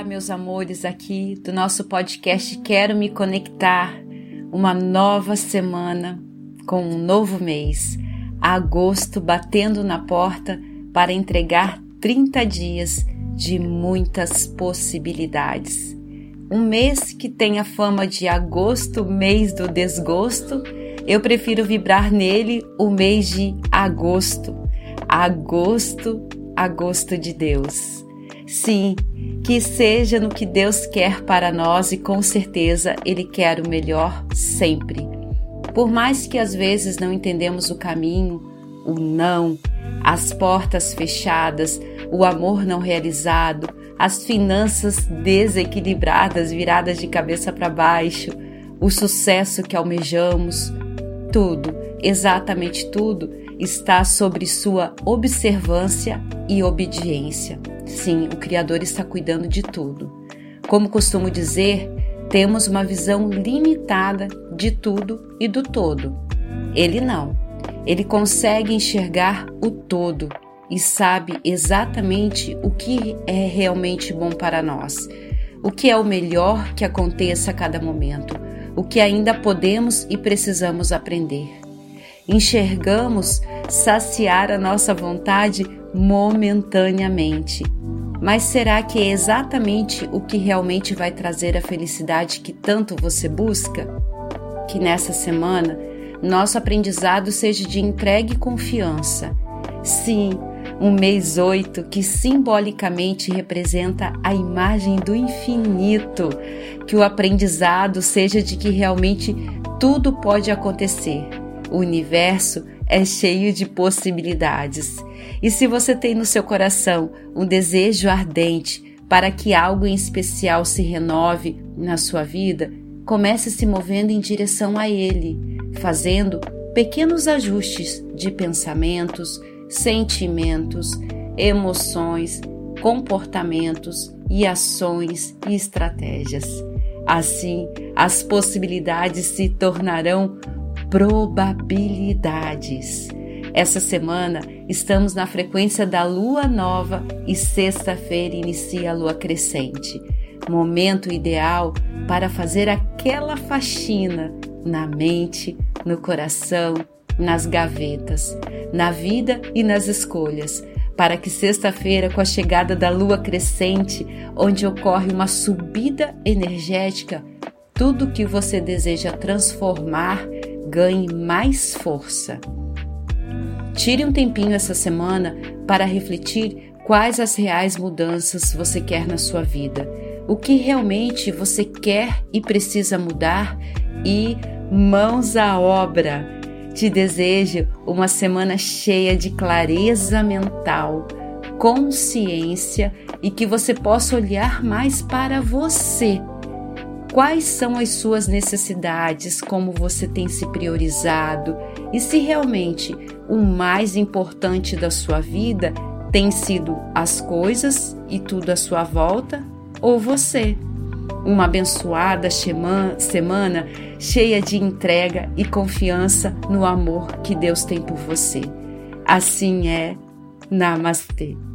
Olá, meus amores, aqui do nosso podcast Quero Me Conectar, uma nova semana com um novo mês, agosto batendo na porta para entregar 30 dias de muitas possibilidades. Um mês que tem a fama de agosto, mês do desgosto, eu prefiro vibrar nele o mês de agosto, agosto de Deus. Sim, que seja no que Deus quer para nós e com certeza Ele quer o melhor sempre. Por mais que às vezes não entendemos o caminho, o não, as portas fechadas, o amor não realizado, as finanças desequilibradas, viradas de cabeça para baixo, o sucesso que almejamos, tudo, exatamente tudo, está sobre sua observância e obediência. Sim, o Criador está cuidando de tudo. Como costumo dizer, temos uma visão limitada de tudo e do todo. Ele não. Ele consegue enxergar o todo e sabe exatamente o que é realmente bom para nós, o que é o melhor que aconteça a cada momento, o que ainda podemos e precisamos aprender. Enxergamos saciar a nossa vontade momentaneamente. Mas será que é exatamente o que realmente vai trazer a felicidade que tanto você busca? Que nessa semana, nosso aprendizado seja de entrega e confiança. Sim, um mês 8 que simbolicamente representa a imagem do infinito. Que o aprendizado seja de que realmente tudo pode acontecer. O universo é cheio de possibilidades. E se você tem no seu coração um desejo ardente para que algo em especial se renove na sua vida, comece se movendo em direção a ele, fazendo pequenos ajustes de pensamentos, sentimentos, emoções, comportamentos e ações e estratégias. Assim, as possibilidades se tornarão probabilidades. Essa semana estamos na frequência da lua nova e sexta-feira inicia a lua crescente. Momento ideal para fazer aquela faxina na mente, no coração, nas gavetas, na vida e nas escolhas, para que sexta-feira, com a chegada da lua crescente, onde ocorre uma subida energética, tudo que você deseja transformar ganhe mais força. Tire um tempinho essa semana para refletir quais as reais mudanças você quer na sua vida, o que realmente você quer e precisa mudar e mãos à obra. Te desejo uma semana cheia de clareza mental, consciência e que você possa olhar mais para você. Quais são as suas necessidades, como você tem se priorizado e se realmente o mais importante da sua vida tem sido as coisas e tudo à sua volta ou você? Uma abençoada semana cheia de entrega e confiança no amor que Deus tem por você. Assim é. Namastê.